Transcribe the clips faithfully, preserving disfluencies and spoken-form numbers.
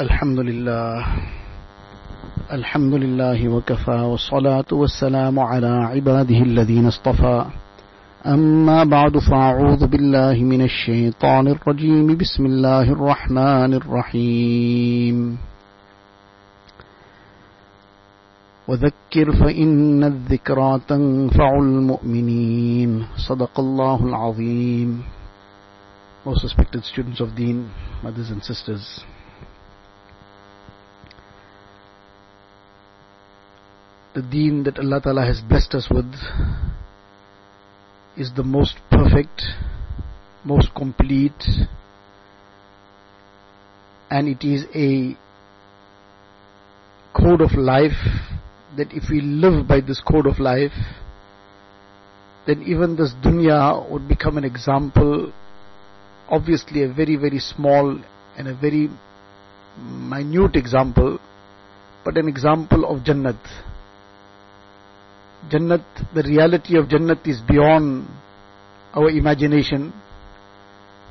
الحمد لله الحمد لله وكفى والصلاة والسلام على عباده الذين اصطفى أما بعد فأعوذ بالله من الشيطان الرجيم بسم الله الرحمن الرحيم وذكر فإن الذكرى تنفع المؤمنين صدق الله العظيم. Most respected students of Deen, mothers and sisters, the Deen that Allah Ta'ala has blessed us with is the most perfect, most complete, and it is a code of life that if we live by this code of life, then even this dunya would become an example. Obviously a very very small and a very minute example, but an example of Jannat. Jannat, the reality of Jannat is beyond our imagination.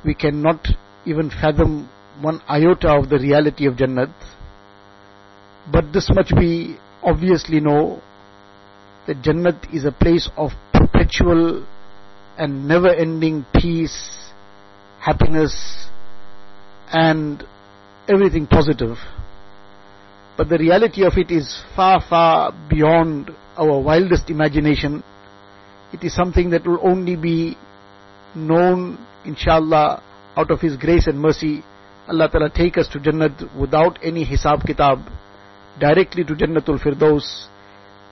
We cannot even fathom one iota of the reality of Jannat. But this much we obviously know, that Jannat is a place of perpetual and never-ending peace, happiness and everything positive. But the reality of it is far, far beyond our wildest imagination. It is something that will only be known, inshallah, out of His grace and mercy. Allah Ta'ala take us to Jannat without any hisab kitab, directly to Jannatul Firdaus.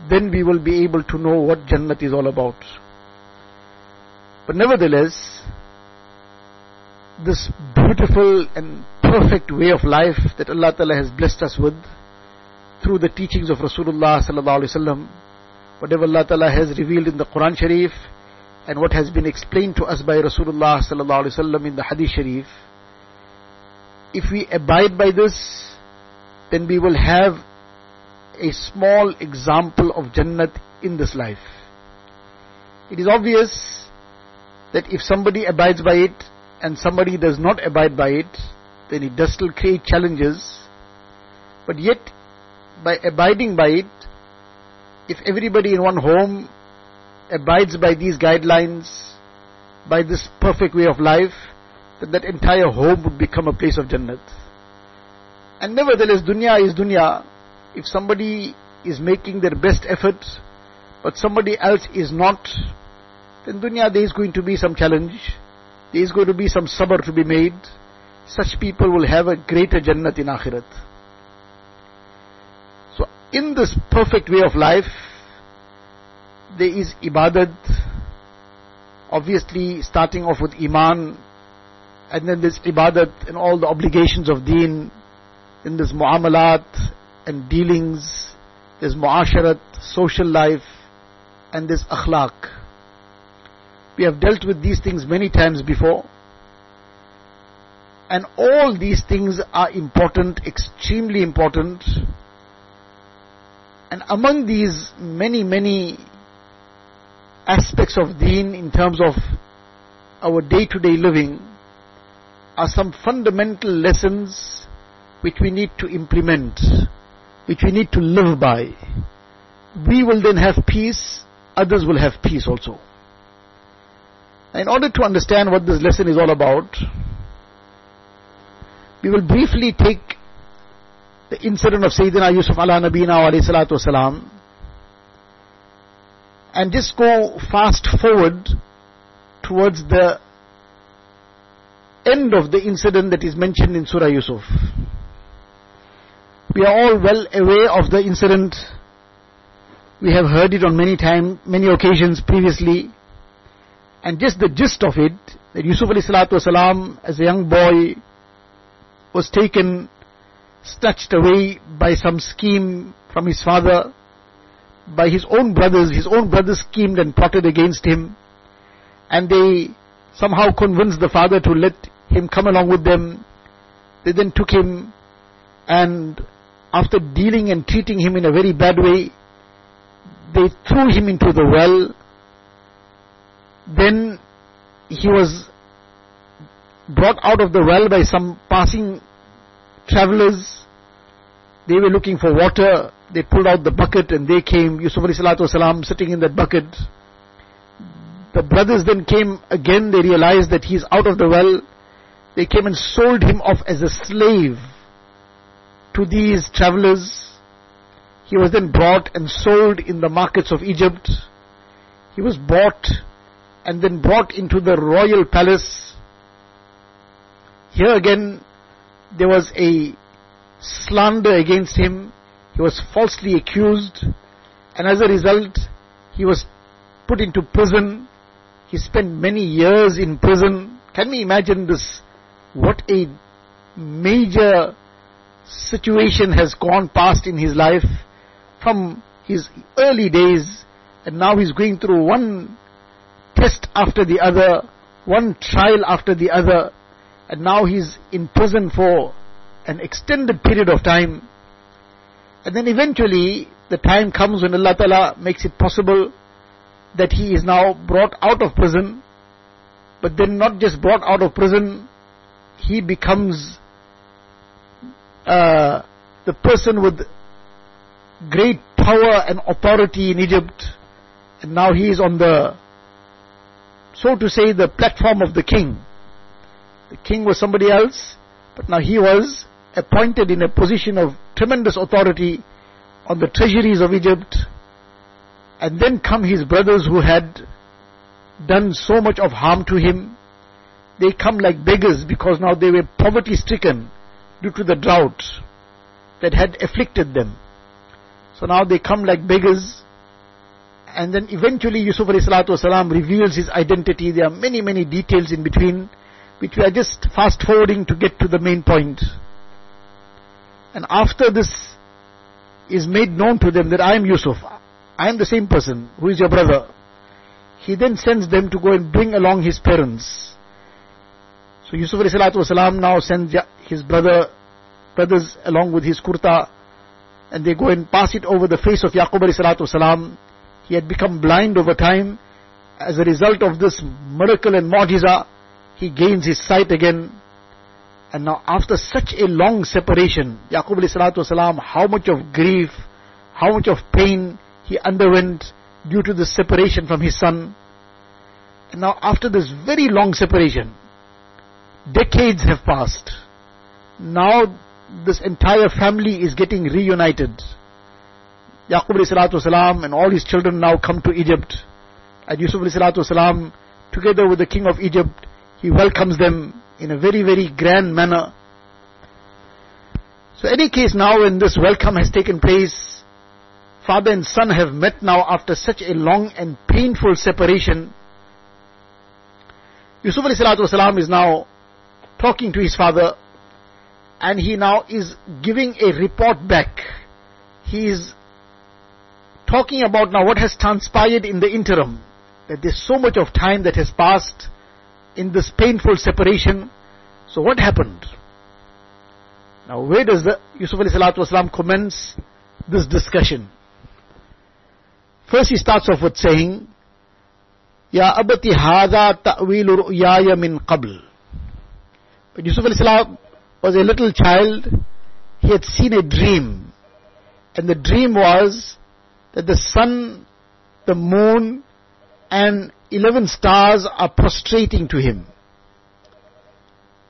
Then we will be able to know what Jannat is all about. But nevertheless, this beautiful and perfect way of life that Allah Ta'ala has blessed us with through the teachings of Rasulullah Sallallahu Alaihi Wasallam, whatever Allah Ta'ala has revealed in the Quran Sharif and what has been explained to us by Rasulullah Sallallahu Alaihi Wasallam in the Hadith Sharif, if we abide by this, then we will have a small example of Jannat in this life. It is obvious that if somebody abides by it and somebody does not abide by it, then it does still create challenges. But yet, by abiding by it, if everybody in one home abides by these guidelines, by this perfect way of life, then that entire home would become a place of Jannat. And nevertheless, dunya is dunya. If somebody is making their best effort, but somebody else is not, then dunya there is going to be some challenge. There is going to be some sabr to be made. Such people will have a greater Jannat in Akhirat. So in this perfect way of life, there is ibadat, obviously starting off with iman, and then there's ibadat and all the obligations of deen, then there's muamalat and dealings, there's muasharat, social life, and there's akhlaq. We have dealt with these things many times before, and all these things are important, extremely important. And among these many, many aspects of deen in terms of our day-to-day living are some fundamental lessons which we need to implement, which we need to live by. We will then have peace, others will have peace also. In order to understand what this lesson is all about, we will briefly take the incident of Sayyidina Yusuf ala Nabina wa alayhi salatu wasalam and just go fast forward towards the end of the incident that is mentioned in Surah Yusuf. We are all well aware of the incident. We have heard it on many time, many occasions previously. And just the gist of it, that Yusuf alayhi salatu wasalam, as a young boy, was taken, snatched away by some scheme from his father, by his own brothers. His own brothers schemed and plotted against him, and they somehow convinced the father to let him come along with them. They then took him, and after dealing and treating him in a very bad way, they threw him into the well. Then he was brought out of the well by some passing travelers, they were looking for water, they pulled out the bucket and they came, Yusuf alayhi salatu wasalam sitting in that bucket. The brothers then came again, they realized that he's out of the well. They came and sold him off as a slave to these travelers. He was then brought and sold in the markets of Egypt. He was bought and then brought into the royal palace. Here again, there was a slander against him. He was falsely accused, and as a result, he was put into prison. He spent many years in prison. Can we imagine this? What a major situation has gone past in his life from his early days, and now he's going through one test after the other, one trial after the other, and now he's in prison for an extended period of time. And then eventually the time comes when Allah Ta'ala makes it possible that he is now brought out of prison. But then not just brought out of prison, he becomes uh, the person with great power and authority in Egypt, and now he is on the, so to say, the platform of the king. The king was somebody else, but now he was appointed in a position of tremendous authority on the treasuries of Egypt. And then come his brothers who had done so much of harm to him. They come like beggars because now they were poverty stricken due to the drought that had afflicted them. So now they come like beggars, and then eventually Yusuf alayhi salatu wasalam reveals his identity. There are many many details in between, which we are just fast forwarding to get to the main point. And after this is made known to them that I am Yusuf, I am the same person who is your brother, he then sends them to go and bring along his parents. So Yusuf alayhi salatu wasalam now sends his brother, brothers along with his kurta, and they go and pass it over the face of Yaqub alayhi salatu wasalam. He had become blind over time. As a result of this miracle and mu'jiza, he gains his sight again. And now after such a long separation, Yaqub alayhi salatu wasalam, how much of grief, how much of pain he underwent due to the separation from his son. And now after this very long separation, decades have passed. Now this entire family is getting reunited. Yaqub alayhi salatu wasalam and all his children now come to Egypt. And Yusuf alayhi salatu wasalam, together with the king of Egypt, he welcomes them in a very, very grand manner. So in any case, now when this welcome has taken place, father and son have met now after such a long and painful separation. Yusuf alayhi salatu wasalam is now talking to his father, and he now is giving a report back. He is talking about now what has transpired in the interim, that there's so much of time that has passed in this painful separation. So what happened? Now where does the Yusuf alayhi salatu wasalam commence this discussion? First he starts off with saying, Ya abati hadha ta'wilu ru'yaya min qabl. But Yusuf alayhi salam was a little child. He had seen a dream, and the dream was that the sun, the moon and eleven stars are prostrating to him.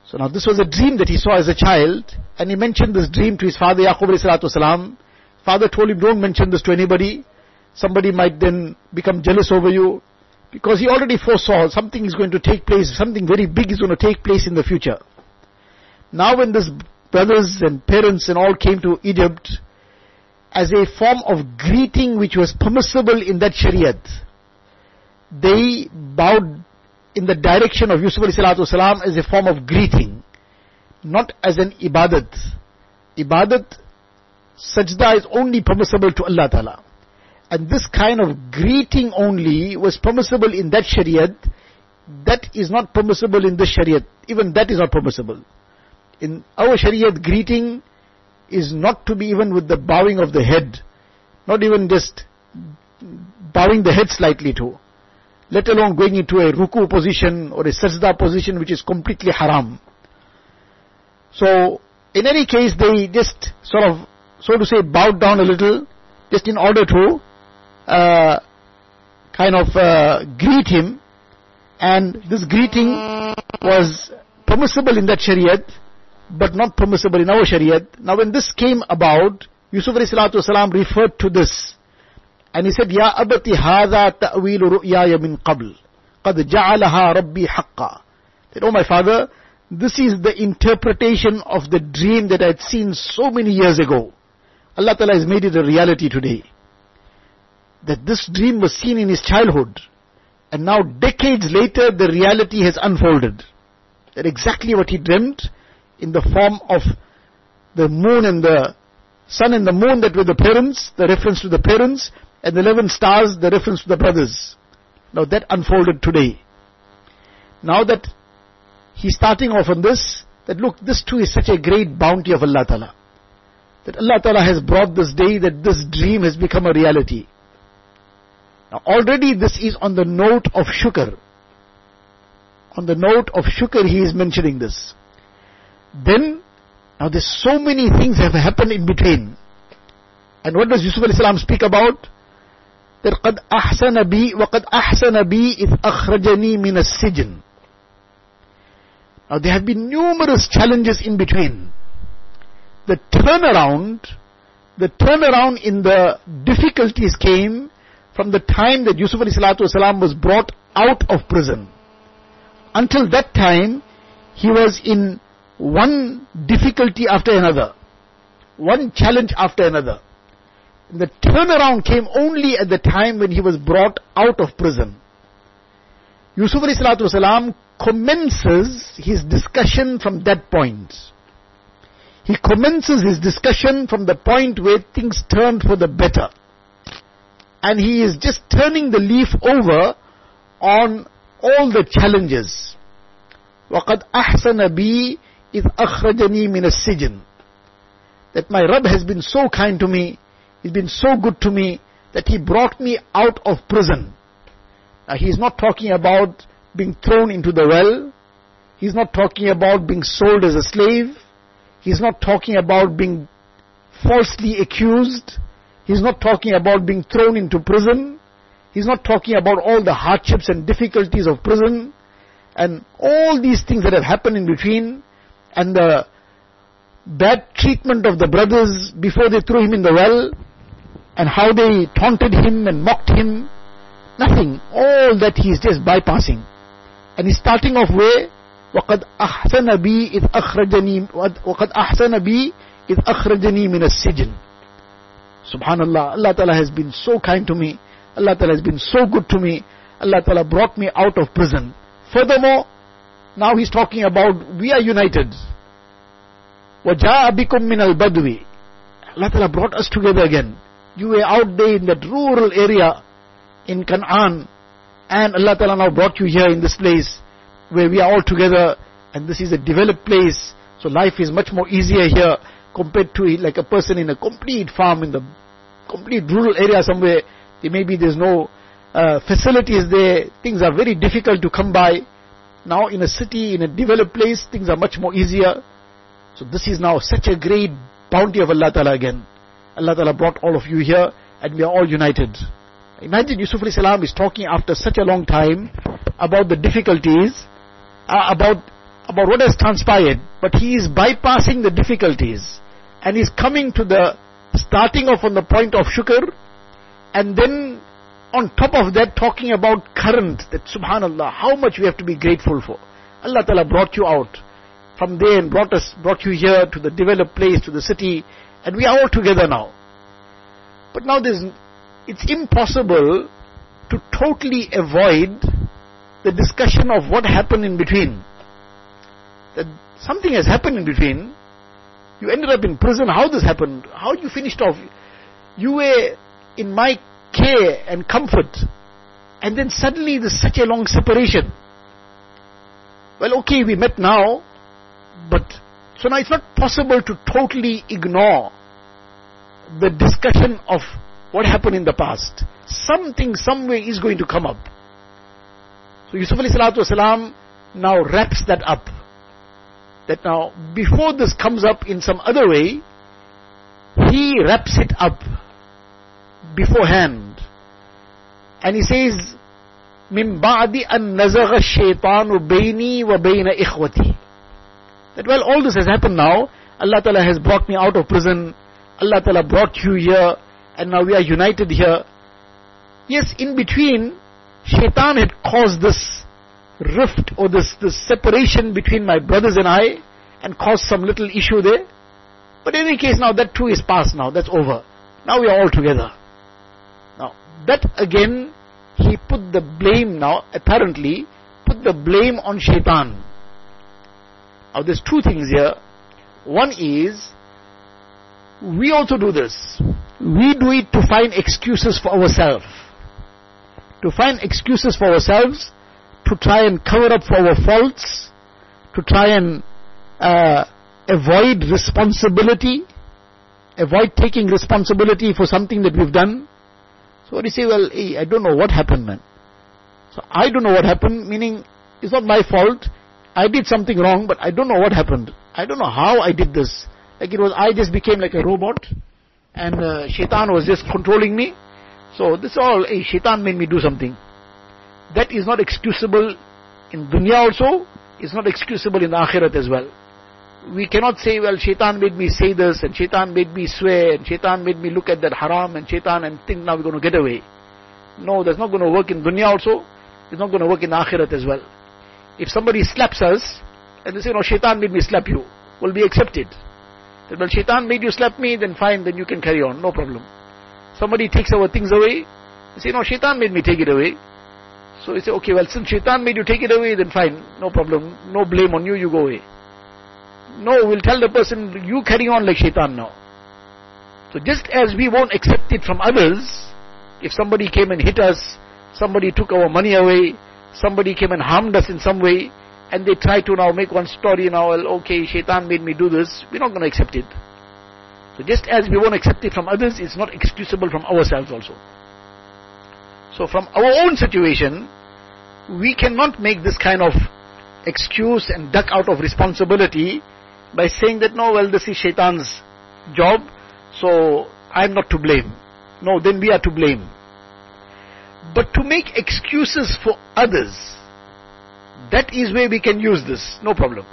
So now this was a dream that he saw as a child, and he mentioned this dream to his father Yaqub alayhi salatu wasalam. Father told him, don't mention this to anybody. Somebody might then become jealous over you, because he already foresaw something is going to take place, something very big is going to take place in the future. Now when these brothers and parents and all came to Egypt, as a form of greeting which was permissible in that Shariat, they bowed in the direction of Yusuf alayhi salatu wasalam as a form of greeting, not as an ibadat. Ibadat, sajda is only permissible to Allah Ta'ala. And this kind of greeting only was permissible in that Shariat. That is not permissible in this Shariat. Even that is not permissible. In our Shariat, greeting is not to be even with the bowing of the head, not even just bowing the head slightly too, let alone going into a ruku position or a sajda position, which is completely haram. So in any case, they just sort of, so to say, bowed down a little, just in order to uh, kind of uh, greet him. And this greeting was permissible in that Shariat, but not permissible in our Shariat. Now when this came about, Yusuf alayhi salatu wasalam referred to this. And he said, Ya abati hadha ta'wilu ru'yaya min qabl. Qad ja'alaha rabbi haqqa. That, oh my father, this is the interpretation of the dream that I had seen so many years ago. Allah Ta'ala has made it a reality today. That this dream was seen in his childhood. And now decades later, the reality has unfolded. That exactly what he dreamt, in the form of the moon and the sun and the moon, that were the parents, the reference to the parents, and the eleven stars, the reference to the brothers. Now that unfolded today. Now that he's starting off on this, that look, this too is such a great bounty of Allah Ta'ala. That Allah Ta'ala has brought this day, that this dream has become a reality. Now already this is on the note of shukr. On the note of shukr he is mentioning this. Then, now there's so many things have happened in between. And what does Yusuf alayhi salam speak about? That قَدْ أَحْسَنَ بِي وَقَدْ أَحْسَنَ بِي إِذْ أَخْرَجَنِي مِنَ السِّجْنِ. Now there have been numerous challenges in between. The turnaround, the turnaround in the difficulties came from the time that Yusuf alayhi salatu wasalam was brought out of prison. Until that time, he was in one difficulty after another, one challenge after another. And the turnaround came only at the time when he was brought out of prison. Yusuf alayhi salatu wasalam commences his discussion from that point. He commences his discussion from the point where things turned for the better. And he is just turning the leaf over on all the challenges. وَقَدْ أَحْسَنَ بِي إِذْ أَخْرَجَنِي مِنَ السِّجْنِ. That my Rabb has been so kind to me, he's been so good to me, that he brought me out of prison. Now he's not talking about being thrown into the well. He's not talking about being sold as a slave. He's not talking about being falsely accused. He's not talking about being thrown into prison. He's not talking about all the hardships and difficulties of prison and all these things that have happened in between, and the bad treatment of the brothers before they threw him in the well, and how they taunted him and mocked him. Nothing. All that he is just bypassing. And he's starting off way, وَقَدْ أَحْسَنَ بِي إِذْ أَخْرَجَنِي وَقَدْ أَحْسَنَ بِي إِذْ أَخْرَجَنِي مِنَ السِّجْنِ. Subhanallah, Allah Ta'ala has been so kind to me. Allah Ta'ala has been so good to me. Allah Ta'ala brought me out of prison. Furthermore, now he's talking about, we are united. وَجَاءَ بِكُمْ مِنَ الْبَدْوِ. Allah Ta'ala brought us together again. You were out there in that rural area in Kan'an, and Allah Ta'ala now brought you here in this place where we are all together, and this is a developed place, so life is much more easier here compared to like a person in a complete farm, in the complete rural area somewhere. There maybe there's no uh, facilities there, things are very difficult to come by. Now in a city, in a developed place, things are much more easier. So this is now such a great bounty of Allah Ta'ala again. Allah Ta'ala brought all of you here and we are all united. Imagine Yusuf alayhi salam is talking after such a long time about the difficulties, uh, about about what has transpired, but he is bypassing the difficulties, and he's coming to the starting off on the point of shukr, and then on top of that talking about current, that subhanallah, how much we have to be grateful for. Allah Ta'ala brought you out from there and brought us, brought you here to the developed place, to the city, and we are all together now. But now there's it's impossible to totally avoid the discussion of what happened in between. That something has happened in between. You ended up in prison. How this happened? How you finished off? You were in my care and comfort, and then suddenly there's such a long separation. Well, okay, we met now, but so now it's not possible to totally ignore the discussion of what happened in the past. Something, somewhere is going to come up. So Yusuf alayhi salatu wasalam now wraps that up. that now before this comes up in some other way, he wraps it up beforehand. And he says, مِن بَعْدِ أَن نَزَغَ الشَّيْطَانُ بَيْنِي وَبَيْنَ إِخْوَتِي. That well, all this has happened now. Allah Ta'ala has brought me out of prison. Allah Ta'ala brought you here. And now we are united here. Yes, in between, Shaitan had caused this rift or this, this separation between my brothers and I, and caused some little issue there. But in any case now, that too is past now. That's over. Now we are all together. Now, that again, he put the blame now, apparently, put the blame on Shaitan. Now there's two things here. One is, we also do this. We do it to find excuses for ourselves. To find excuses for ourselves, to try and cover up for our faults, to try and uh, avoid responsibility, avoid taking responsibility for something that we've done. So what you say, well, hey, I don't know what happened, man. So I don't know what happened, meaning it's not my fault. I did something wrong, but I don't know what happened. I don't know how I did this. Like it was, I just became like a robot, and uh, Shaitan was just controlling me. So this all, hey, Shaitan made me do something. That is not excusable in dunya also. It's not excusable in akhirat as well. We cannot say, well, Shaitan made me say this, and Shaitan made me swear, and Shaitan made me look at that haram, and Shaitan, and think now we're going to get away. No, that's not going to work in dunya also. It's not going to work in akhirat as well. If somebody slaps us, and they say, no, Shaitan made me slap you, will be accepted. Then, well, Shaitan made you slap me, then fine, then you can carry on, no problem. Somebody takes our things away, they say, no, Shaitan made me take it away. So we say, okay, well, since Shaitan made you take it away, then fine, no problem, no blame on you, you go away. No, we'll tell the person, you carry on like Shaitan now. So just as we won't accept it from others, if somebody came and hit us, somebody took our money away, somebody came and harmed us in some way, and they try to now make one story now, well, okay, Shaitan made me do this, we're not going to accept it. So just as we won't accept it from others, it's not excusable from ourselves also. So from our own situation, we cannot make this kind of excuse and duck out of responsibility by saying that, no, well, this is Shaitan's job, so I'm not to blame. No, then we are to blame. But to make excuses for others, that is where we can use this, no problem.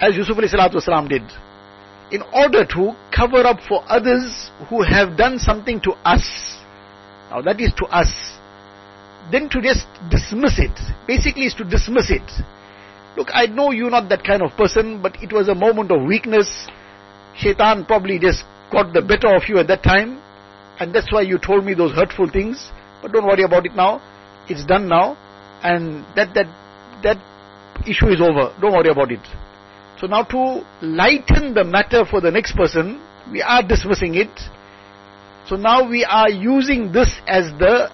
As Yusuf alayhi salatu wasalam did. In order to cover up for others who have done something to us, now that is to us, then to just dismiss it. Basically is to dismiss it. Look, I know you're not that kind of person, but it was a moment of weakness. Shaitan probably just got the better of you at that time, and that's why you told me those hurtful things. But don't worry about it now. It's done now, and that that that issue is over. Don't worry about it. So now to lighten the matter for the next person, we are dismissing it. So now we are using this as the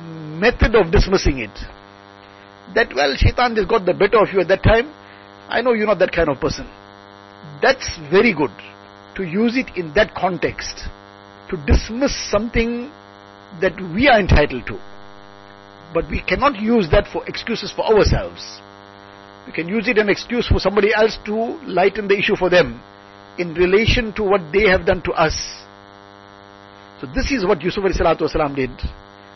method of dismissing it. That, well, Shaitan just got the better of you at that time. I know you're not that kind of person. That's very good, to use it in that context, to dismiss something that we are entitled to. But we cannot use that for excuses for ourselves. We can use it an excuse for somebody else to lighten the issue for them in relation to what they have done to us. So this is what Yusuf alayhi salatu wasalam did.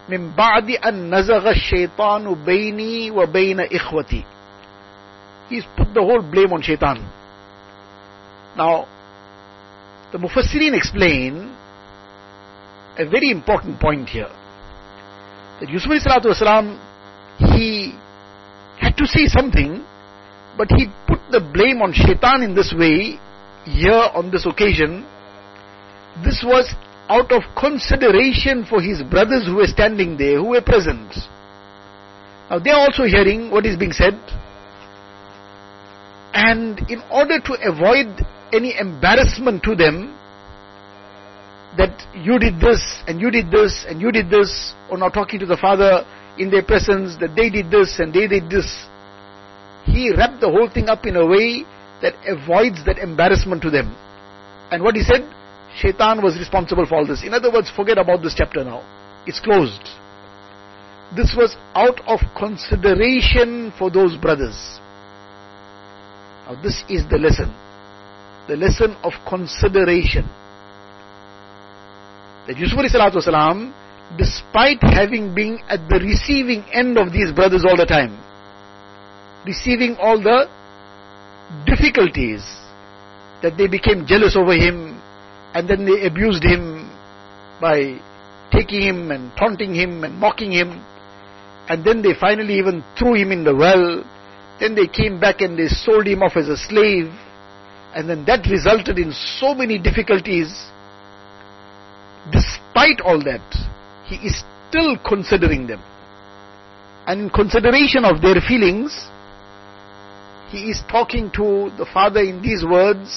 مِن بَعْدِ أَن نَزَغَ الشَّيْطَانُ بَيْنِي وَبَيْنَ إِخْوَتِي. He's put the whole blame on Shaitan. Now, the Mufassirin explain a very important point here. That Yusuf alayhi salatu wasalam, he had to say something, but he put the blame on Shaitan in this way, here on this occasion. This was out of consideration for his brothers who were standing there, who were present. Now they are also hearing what is being said. And in order to avoid any embarrassment to them, that you did this, and you did this, and you did this, or now talking to the father in their presence, that they did this, and they did this, he wrapped the whole thing up in a way that avoids that embarrassment to them. And what he said, Shaitan was responsible for all this. In other words, forget about this chapter now. It's closed. This was out of consideration for those brothers. Now this is the lesson, the lesson of consideration. That Yusuf alayhi salatu wasalam, despite having been at the receiving end of these brothers all the time, receiving all the difficulties, that they became jealous over him, and then they abused him by taking him and taunting him and mocking him, and then they finally even threw him in the well. Then they came back and they sold him off as a slave, and then that resulted in so many difficulties. Despite all that, he is still considering them, and in consideration of their feelings, he is talking to the father in these words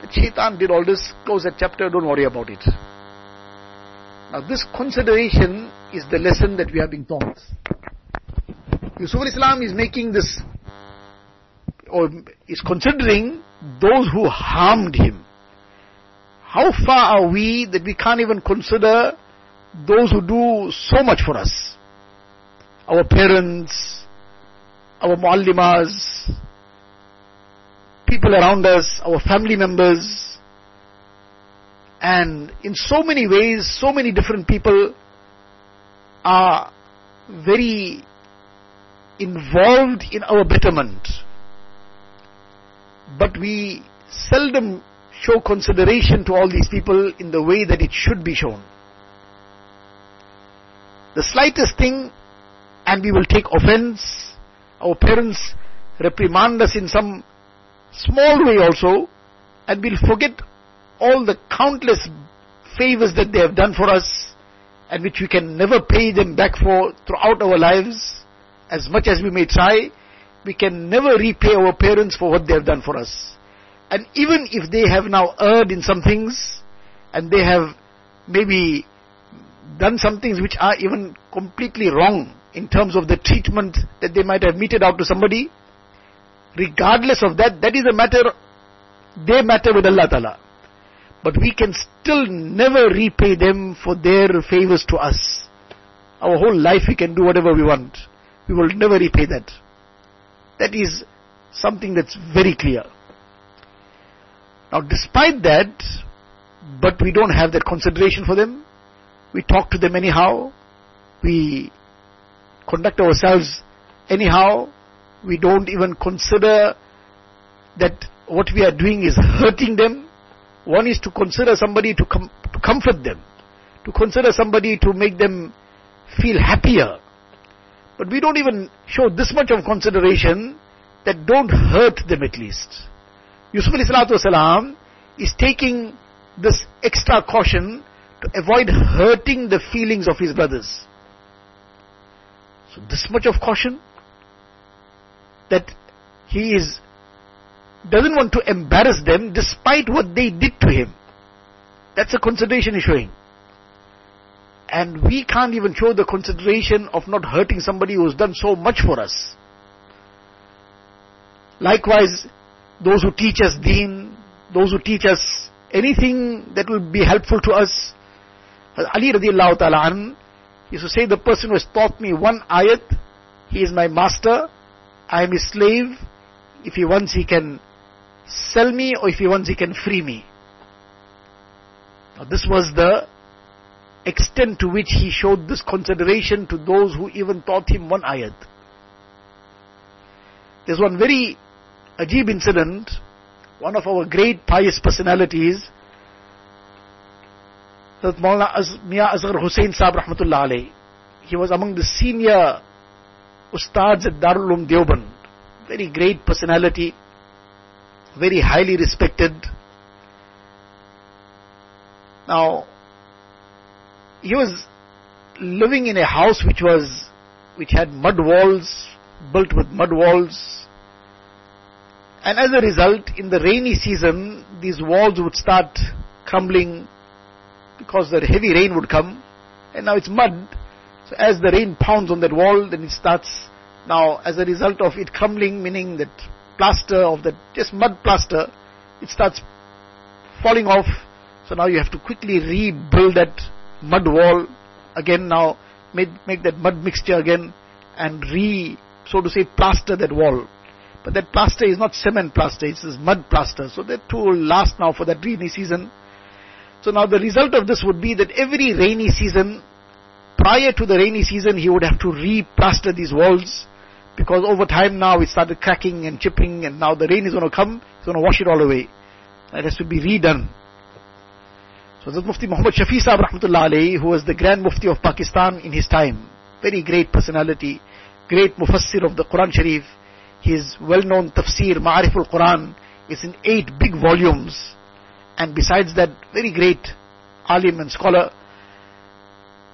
that Shaitan did all this, close that chapter, don't worry about it. Now this consideration is the lesson that we have been taught. Yusuf al-Islam is making this, or is considering those who harmed him. How far are we that we can't even consider those who do so much for us? Our parents, our muallimas, people around us, our family members, and in so many ways, so many different people are very involved in our betterment. But we seldom show consideration to all these people in the way that it should be shown. The slightest thing, and we will take offense. Our parents reprimand us in some small way also, and we'll forget all the countless favors that they have done for us, and which we can never pay them back for throughout our lives. As much as we may try, we can never repay our parents for what they have done for us. And even if they have now erred in some things, and they have maybe done some things which are even completely wrong, in terms of the treatment that they might have meted out to somebody, regardless of that, that is a matter, they matter with Allah Ta'ala. But we can still never repay them for their favors to us. Our whole life we can do whatever we want. We will never repay that. That is something that's very clear. Now despite that, but we don't have that consideration for them. We talk to them anyhow. We conduct ourselves anyhow. We don't even consider that what we are doing is hurting them. One is to consider somebody to, com- to comfort them, to consider somebody to make them feel happier. But we don't even show this much of consideration that don't hurt them at least. Yusuf alayhi salatu wasalam is taking this extra caution to avoid hurting the feelings of his brothers. So this much of caution, that he is doesn't want to embarrass them despite what they did to him. That's a consideration he's showing. And we can't even show the consideration of not hurting somebody who's done so much for us. Likewise, those who teach us deen, those who teach us anything that will be helpful to us. Ali radiallahu ta'ala an, he used to say, the person who has taught me one ayat, he is my master, I am his slave, if he wants he can sell me, or if he wants he can free me. Now this was the extent to which he showed this consideration to those who even taught him one ayat. There's one very ajeeb incident. One of our great pious personalities, that Maulana Mia Azhar Hussain Sahab Rahmatullah Alayhi, he was among the senior ustads at Darul Uloom Deoband. Very great personality, very highly respected. Now, he was living in a house which was, which had mud walls, built with mud walls. And as a result, in the rainy season, these walls would start crumbling, because the heavy rain would come, and now it's mud. So as the rain pounds on that wall, then it starts, now as a result of it crumbling, meaning that plaster of that, just mud plaster, it starts falling off. So now you have to quickly rebuild that mud wall again, now make, make that mud mixture again, and re, so to say, plaster that wall. But that plaster is not cement plaster, it is mud plaster. So that too will last now for that rainy season. So now the result of this would be that every rainy season, prior to the rainy season, he would have to re-plaster these walls, because over time now it started cracking and chipping, and now the rain is going to come, it's going to wash it all away. It has to be redone. So this Mufti Muhammad Shafi Sahib Rahmatullah Alayhi, who was the Grand Mufti of Pakistan in his time, very great personality, great Mufassir of the Quran Sharif, his well-known tafsir, Ma'ariful Quran, is in eight big volumes. And besides that, very great alim and scholar.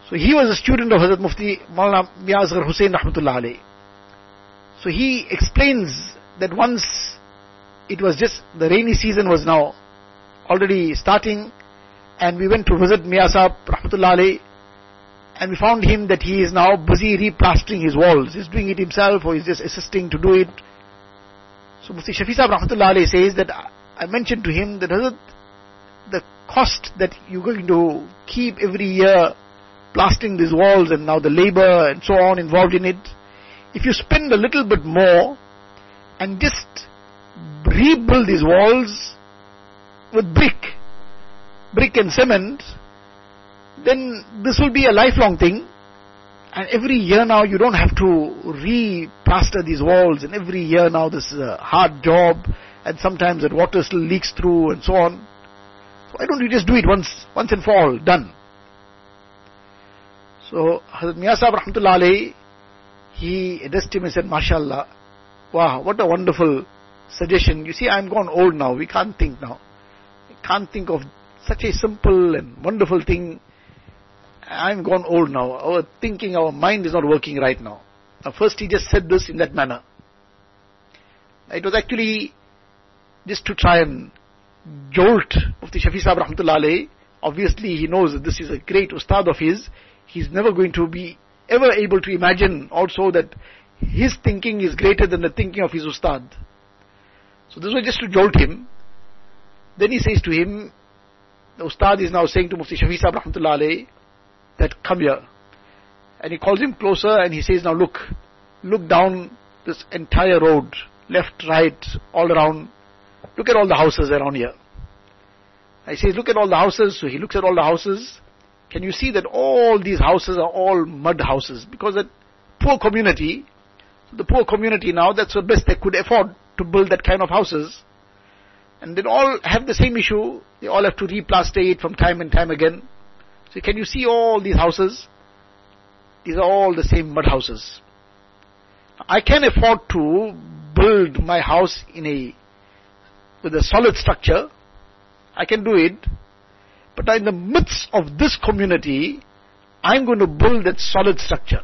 So he was a student of Hazrat Mufti Maulana Mian Asghar Hussain Rahmatullah Alayhi. So he explains that once it was just, the rainy season was now already starting, and we went to visit Mian Sahib Rahmatullah Alayhi, and we found him that he is now busy replastering his walls. He's doing it himself, or he's just assisting to do it. So Mufti Shafi Sahib Rahmatullah Alayhi says that I mentioned to him that Hazrat, the cost that you're going to keep every year plastering these walls, and now the labor and so on involved in it, if you spend a little bit more and just rebuild these walls with brick, brick and cement, then this will be a lifelong thing, and every year now you don't have to re-plaster these walls, and every year now this is a hard job, and sometimes that water still leaks through and so on. So why don't you just do it once, once and for all, done? So Hazrat Mian Sahib Rahmatullah Alayhi, he addressed him and said, MashaAllah, wow, what a wonderful suggestion. You see, I'm gone old now, we can't think now. We can't think of such a simple and wonderful thing. I'm gone old now. Our thinking, our mind is not working right now. Now first he just said this in that manner. It was actually just to try and jolt Mufti Shafi Sahib Rahmatullah Alayhi. Obviously he knows that this is a great ustad of his. He's never going to be ever able to imagine also that his thinking is greater than the thinking of his ustad. So this was just to jolt him. Then he says to him, the ustad is now saying to Mufti Shafi Sahib Rahmatullah Alayhi that come here. And he calls him closer and he says, now look, look down this entire road, left, right, all around. Look at all the houses around here. I says, look at all the houses. So he looks at all the houses. Can you see that all these houses are all mud houses? Because that poor community, the poor community now, that's the best they could afford to build that kind of houses. And they all have the same issue. They all have to replaster it from time and time again. So can you see all these houses? These are all the same mud houses. I can afford to build my house in a with a solid structure. I can do it. But in the midst of this community, I'm going to build that solid structure.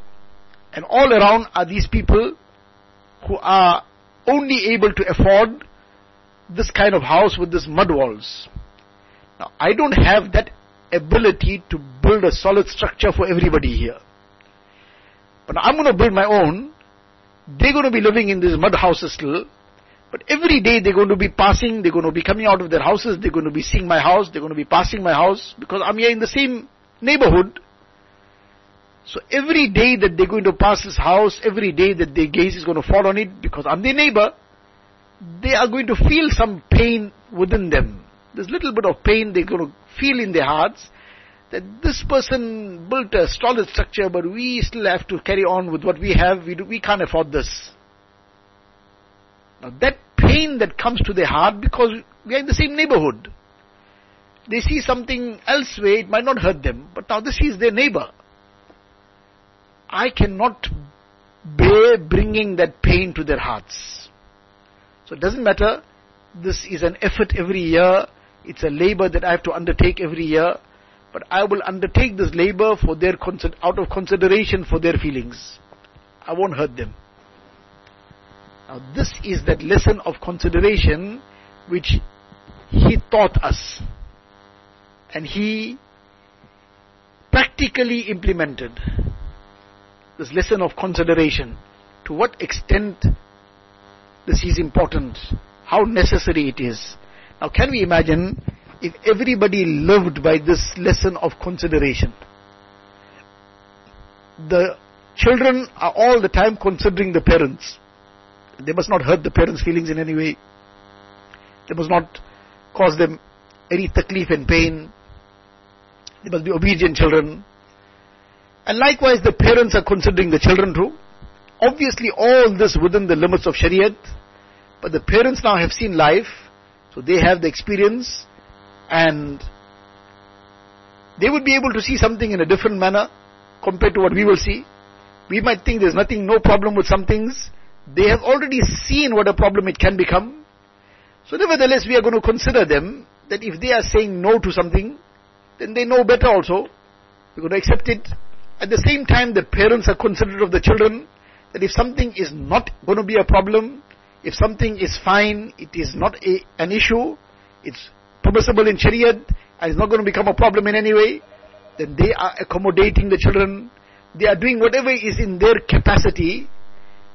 And all around are these people who are only able to afford this kind of house with these mud walls. Now, I don't have that ability to build a solid structure for everybody here. But I'm going to build my own. They're going to be living in these mud houses still. But every day they're going to be passing, they're going to be coming out of their houses, they're going to be seeing my house, they're going to be passing my house, because I'm here in the same neighborhood. So every day that they're going to pass this house, every day that their gaze is going to fall on it, because I'm their neighbor, they are going to feel some pain within them. This little bit of pain they're going to feel in their hearts, that this person built a solid structure, but we still have to carry on with what we have, we, do, we can't afford this. Now that pain that comes to their heart, because we are in the same neighborhood. They see something elsewhere, it might not hurt them, but now this is their neighbor. I cannot bear bringing that pain to their hearts. So it doesn't matter, this is an effort every year, it's a labor that I have to undertake every year, but I will undertake this labor for their concert, out of consideration for their feelings. I won't hurt them. Now this is that lesson of consideration which he taught us and he practically implemented. This lesson of consideration, to what extent this is important, how necessary it is. Now can we imagine if everybody lived by this lesson of consideration? The children are all the time considering the parents. They must not hurt the parents' feelings in any way. They must not cause them any taklif and pain. They must be obedient children. And likewise, the parents are considering the children too. Obviously, all this within the limits of Shariat. But the parents now have seen life, so they have the experience, and they would be able to see something in a different manner compared to what we will see. We might think there's nothing, no problem with some things. They have already seen what a problem it can become. So nevertheless, we are going to consider them, that if they are saying no to something, then they know better also. We're going to accept it. At the same time, the parents are considerate of the children, that if something is not going to be a problem, if something is fine, it is not a, an issue, it's permissible in Shariat, and it's not going to become a problem in any way, then they are accommodating the children. They are doing whatever is in their capacity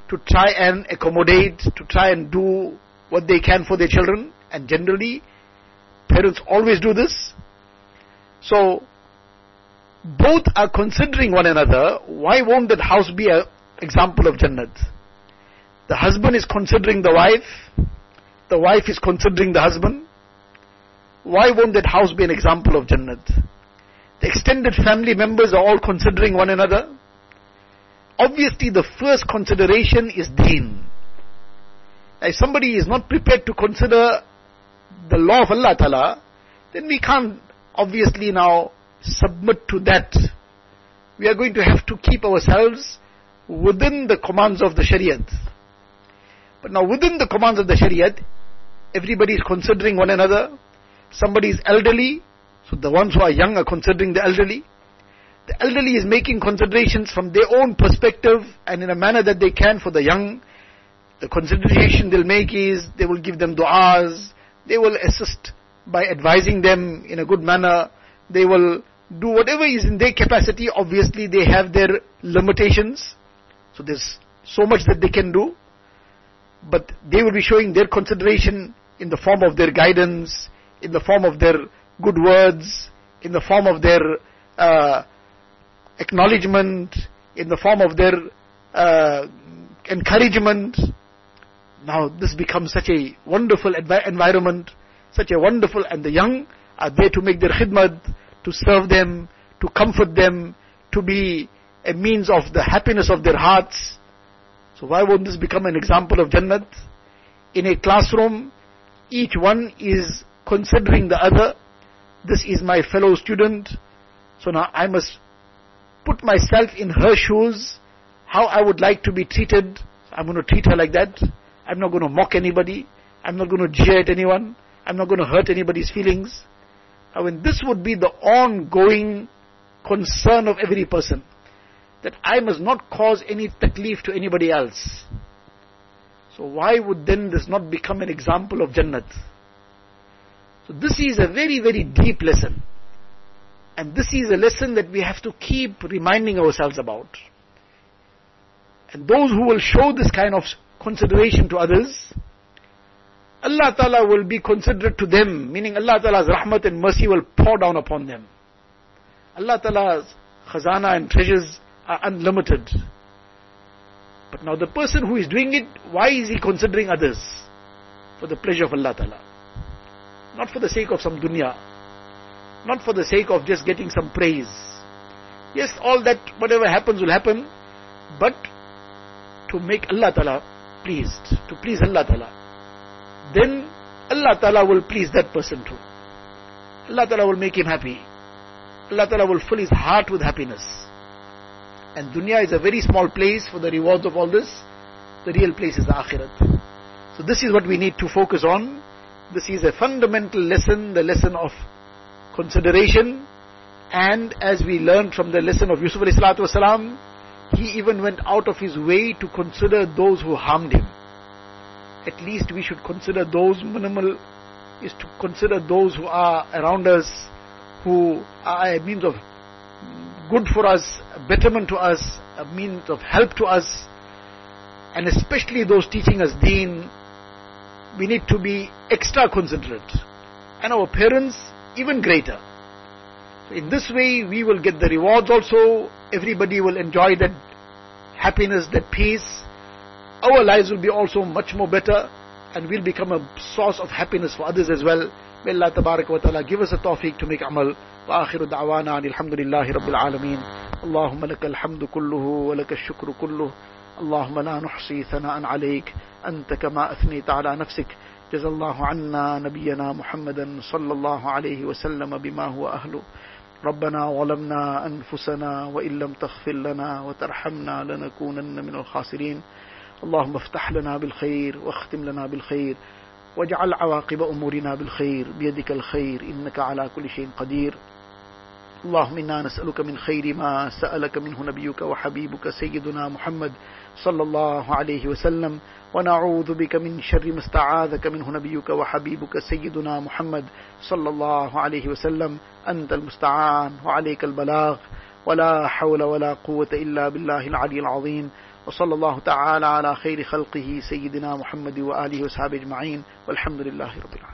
to try and accommodate, to try and do what they can for their children. And generally, parents always do this. So, both are considering one another. Why won't that house be an example of Jannat? The husband is considering the wife. The wife is considering the husband. Why won't that house be an example of Jannat? The extended family members are all considering one another. Obviously, the first consideration is deen. If somebody is not prepared to consider the law of Allah Ta'ala, then we can't obviously now submit to that. We are going to have to keep ourselves within the commands of the Shariat. But now within the commands of the Shariat, everybody is considering one another. Somebody is elderly, so the ones who are young are considering the elderly. The elderly is making considerations from their own perspective and in a manner that they can for the young. The consideration they'll make is, they will give them du'as, they will assist by advising them in a good manner, they will do whatever is in their capacity. Obviously they have their limitations, so there's so much that they can do, but they will be showing their consideration in the form of their guidance, in the form of their good words, in the form of their uh, acknowledgement, in the form of their uh, encouragement. Now this becomes such a wonderful advi- environment, such a wonderful, and the young are there to make their khidmat, to serve them, to comfort them, to be a means of the happiness of their hearts. So why won't this become an example of Jannat? In a classroom, each one is considering the other. This is my fellow student, so now I must put myself in her shoes, how I would like to be treated. I'm going to treat her like that. I'm not going to mock anybody. I'm not going to jeer at anyone. I'm not going to hurt anybody's feelings. I mean, this would be the ongoing concern of every person, that I must not cause any taklif to anybody else. So why would then this not become an example of Jannat? So this is a very, very deep lesson. And this is a lesson that we have to keep reminding ourselves about. And those who will show this kind of consideration to others, Allah Ta'ala will be considerate to them, meaning Allah Ta'ala's rahmat and mercy will pour down upon them. Allah Ta'ala's khazana and treasures are unlimited. But now the person who is doing it, why is he considering others? For the pleasure of Allah Ta'ala. Not for the sake of some dunya. Not for the sake of just getting some praise. Yes, all that, whatever happens will happen, but to make Allah Ta'ala pleased, to please Allah Ta'ala. Then Allah Ta'ala will please that person too. Allah Ta'ala will make him happy. Allah Ta'ala will fill his heart with happiness. And dunya is a very small place for the rewards of all this. The real place is the akhirat. So this is what we need to focus on. This is a fundamental lesson, the lesson of consideration. And as we learned from the lesson of Yusuf alayhi salatu wasalam, he even went out of his way to consider those who harmed him. At least we should consider those. Minimal is to consider those who are around us, who are a means of good for us, a betterment to us, a means of help to us, and especially those teaching us deen. We need to be extra considerate, and our parents even greater. So in this way we will get the rewards also. Everybody will enjoy that happiness, that peace, our lives will be also much more better, and we'll become a source of happiness for others as well. May Allah tabarak wa ta'ala give us a tawfiq to make amal. Wa akhiru da'wana alhamdulillahi rabbil alameen. Allahumma laka alhamdu kulluhu wa laka shukru kulluhu. Allahumma la nuhsi thana'an alayk. Anta kama athnita ala nafsik. Jazallahu anna nabiyyana Muhammadan sallallahu alayhi wa sallam bima huwa ahlu. ربنا ظلمنا أنفسنا وإن لم تغفر لنا وترحمنا لنكونن من الخاسرين اللهم افتح لنا بالخير واختم لنا بالخير واجعل عواقب أمورنا بالخير بيدك الخير إنك على كل شيء قدير اللهم إنا نسألك من خير ما سألك منه نبيك وحبيبك سيدنا محمد صلى الله عليه وسلم ونعوذ بك من شر ما استعاذك منه نبيك وحبيبك سيدنا محمد صلى الله عليه وسلم أنت المستعان وعليك البلاغ ولا حول ولا قوة إلا بالله العلي العظيم وصلى الله تعالى على خير خلقه سيدنا محمد وآله وصحبه أجمعين والحمد لله رب العالمين.